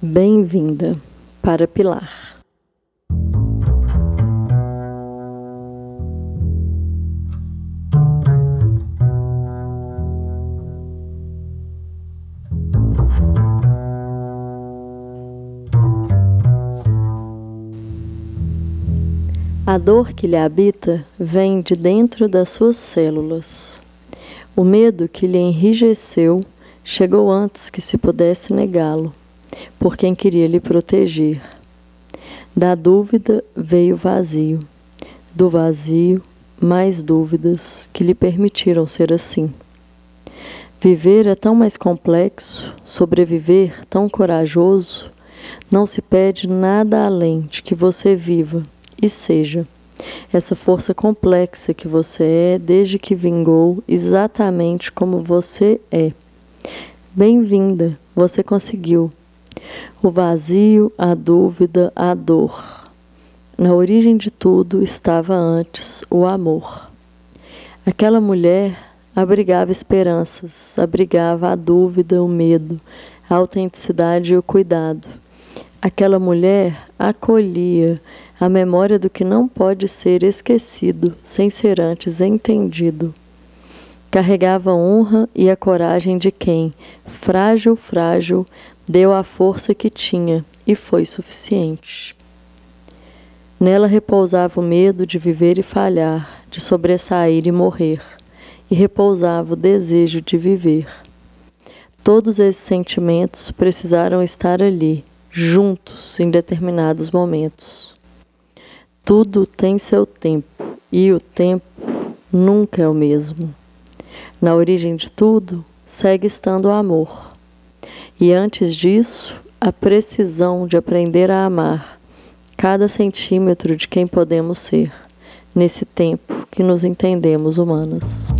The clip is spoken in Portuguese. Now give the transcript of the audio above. Bem-vinda para Pilar. A dor que lhe habita vem de dentro das suas células. O medo que lhe enrijeceu chegou antes que se pudesse negá-lo, por quem queria lhe proteger. Da dúvida veio vazio, do vazio mais dúvidas que lhe permitiram ser assim. Viver é tão mais complexo, sobreviver tão corajoso, não se pede nada além de que você viva e seja essa força complexa que você é desde que vingou exatamente como você é. Bem-vinda, você conseguiu. O vazio, a dúvida, a dor. Na origem de tudo estava antes o amor. Aquela mulher abrigava esperanças, abrigava a dúvida, o medo, a autenticidade e o cuidado. Aquela mulher acolhia a memória do que não pode ser esquecido sem ser antes entendido. Carregava a honra e a coragem de quem, frágil, deu a força que tinha e foi suficiente. Nela repousava o medo de viver e falhar, de sobressair e morrer, e repousava o desejo de viver. Todos esses sentimentos precisaram estar ali, juntos em determinados momentos. Tudo tem seu tempo, e o tempo nunca é o mesmo. Na origem de tudo, segue estando o amor. E antes disso, a precisão de aprender a amar cada centímetro de quem podemos ser, nesse tempo que nos entendemos humanas.